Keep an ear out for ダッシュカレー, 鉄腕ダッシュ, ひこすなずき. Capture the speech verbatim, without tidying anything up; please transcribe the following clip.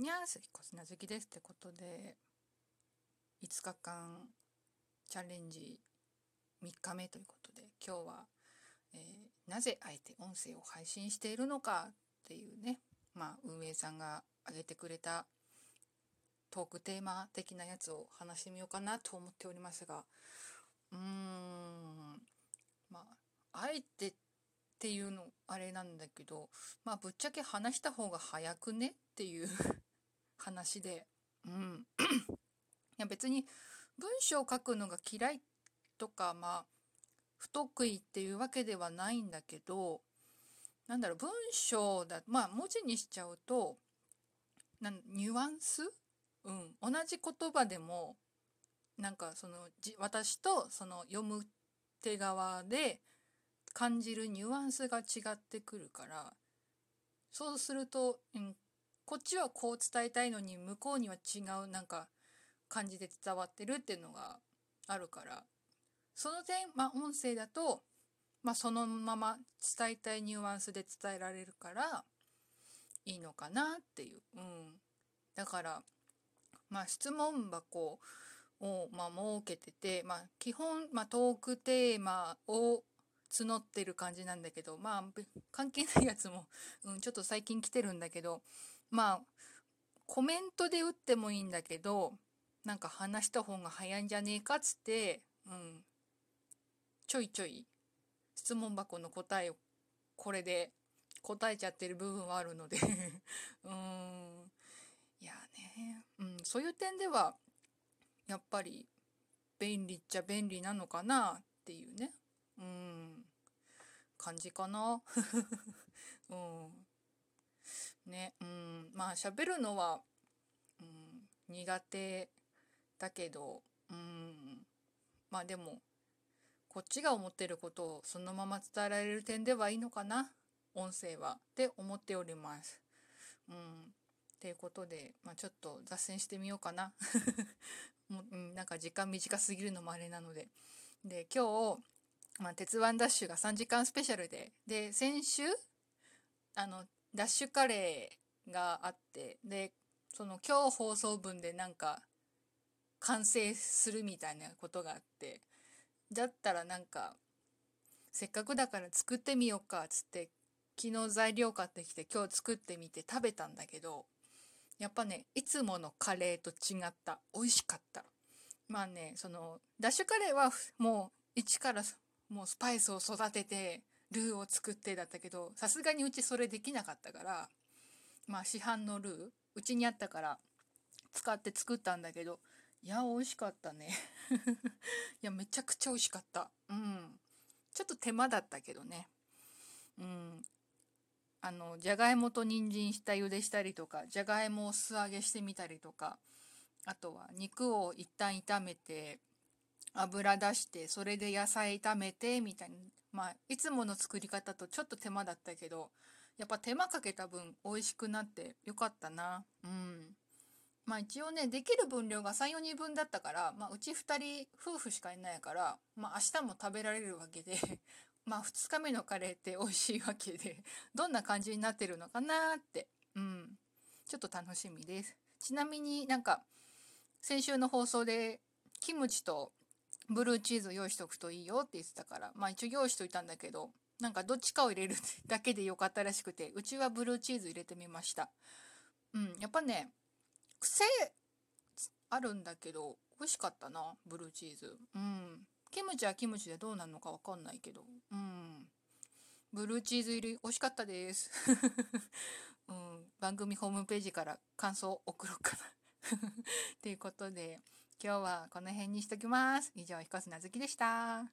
にゃーす、ひこすなずきですってことで、いつかかんチャレンジみっかめということで、今日は、えー、なぜあえて音声を配信しているのかっていうね、まあ、運営さんが挙げてくれたトークテーマ的なやつを話してみようかなと思っておりますが、うーん、まあ、あえてっていうのあれなんだけど、まあ、ぶっちゃけ話した方が早くねっていう話で、うんいや別に文章を書くのが嫌いとか、まあ、不得意っていうわけではないんだけど、なんだろう、文章だ、まあ、文字にしちゃうとなんニュアンス、うん、同じ言葉でもなんかそのじ私とその読む手側で感じるニュアンスが違ってくるから、そうすると、うん、こっちはこう伝えたいのに向こうには違うなんか感じで伝わってるっていうのがあるから、その点、まあ、音声だと、まあ、そのまま伝えたいニュアンスで伝えられるからいいのかなっていう、うん、だから、まあ、質問箱を、まあ、設けてて、まあ、基本、まあ、トークテーマを募ってる感じなんだけど、まあ、関係ないやつも、うん、ちょっと最近来てるんだけど、まあ、コメントで打ってもいいんだけど、なんか話した方が早いんじゃねえかっつって、うん、ちょいちょい質問箱の答えをこれで答えちゃってる部分はあるのでうーん、いやね、うん、そういう点ではやっぱり便利っちゃ便利なのかなっていうね、うん、感じかなうん、ね、うん、まあ喋るのは、うん、苦手だけど、うん、まあでもこっちが思ってることをそのまま伝えられる点ではいいのかな、音声はって思っております。うん、っていうことで、まあ、ちょっと脱線してみようかなもう、うん、なんか時間短すぎるのもあれなので。で、今日、まあ、鉄腕ダッシュがさんじかんスペシャルで、で先週あのダッシュカレーがあって、でその今日放送分でなんか完成するみたいなことがあって、だったらなんかせっかくだから作ってみようかっつって、昨日材料買ってきて今日作ってみて食べたんだけど、やっぱね、いつものカレーと違った、美味しかった。まあね、そのダッシュカレーはもう一からもうスパイスを育ててルーを作ってだったけど、さすがにうちそれできなかったから、まあ市販のルーうちにあったから使って作ったんだけど、いや美味しかったねいやめちゃくちゃ美味しかった。うん、ちょっと手間だったけどね。うん、あのじゃがいもと人参下茹でしたりとか、じゃがいもを素揚げしてみたりとか、あとは肉を一旦炒めて油出してそれで野菜炒めてみたいな、まあいつもの作り方とちょっと手間だったけど、やっぱ手間かけた分美味しくなってよかったな。うん。まあ一応ね、できる分量がさん、よにんぶんだったから、まあ、うちふたり夫婦しかいないから、まあ、明日も食べられるわけでまあふつかめのカレーって美味しいわけで、どんな感じになってるのかなって、うん、ちょっと楽しみです。ちなみになんか先週の放送でキムチとブルーチーズを用意しとくといいよって言ってたから、まあ一応用意しといたんだけど、なんかどっちかを入れるだけでよかったらしくて、うちはブルーチーズ入れてみました。うん、やっぱね癖あるんだけど美味しかったな、ブルーチーズ。うん、キムチはキムチでどうなるのか分かんないけど、うん、ブルーチーズ入り美味しかったです、うん、番組ホームページから感想を送ろうかなということで、今日はこの辺にしときます。以上、ひこすなずきでした。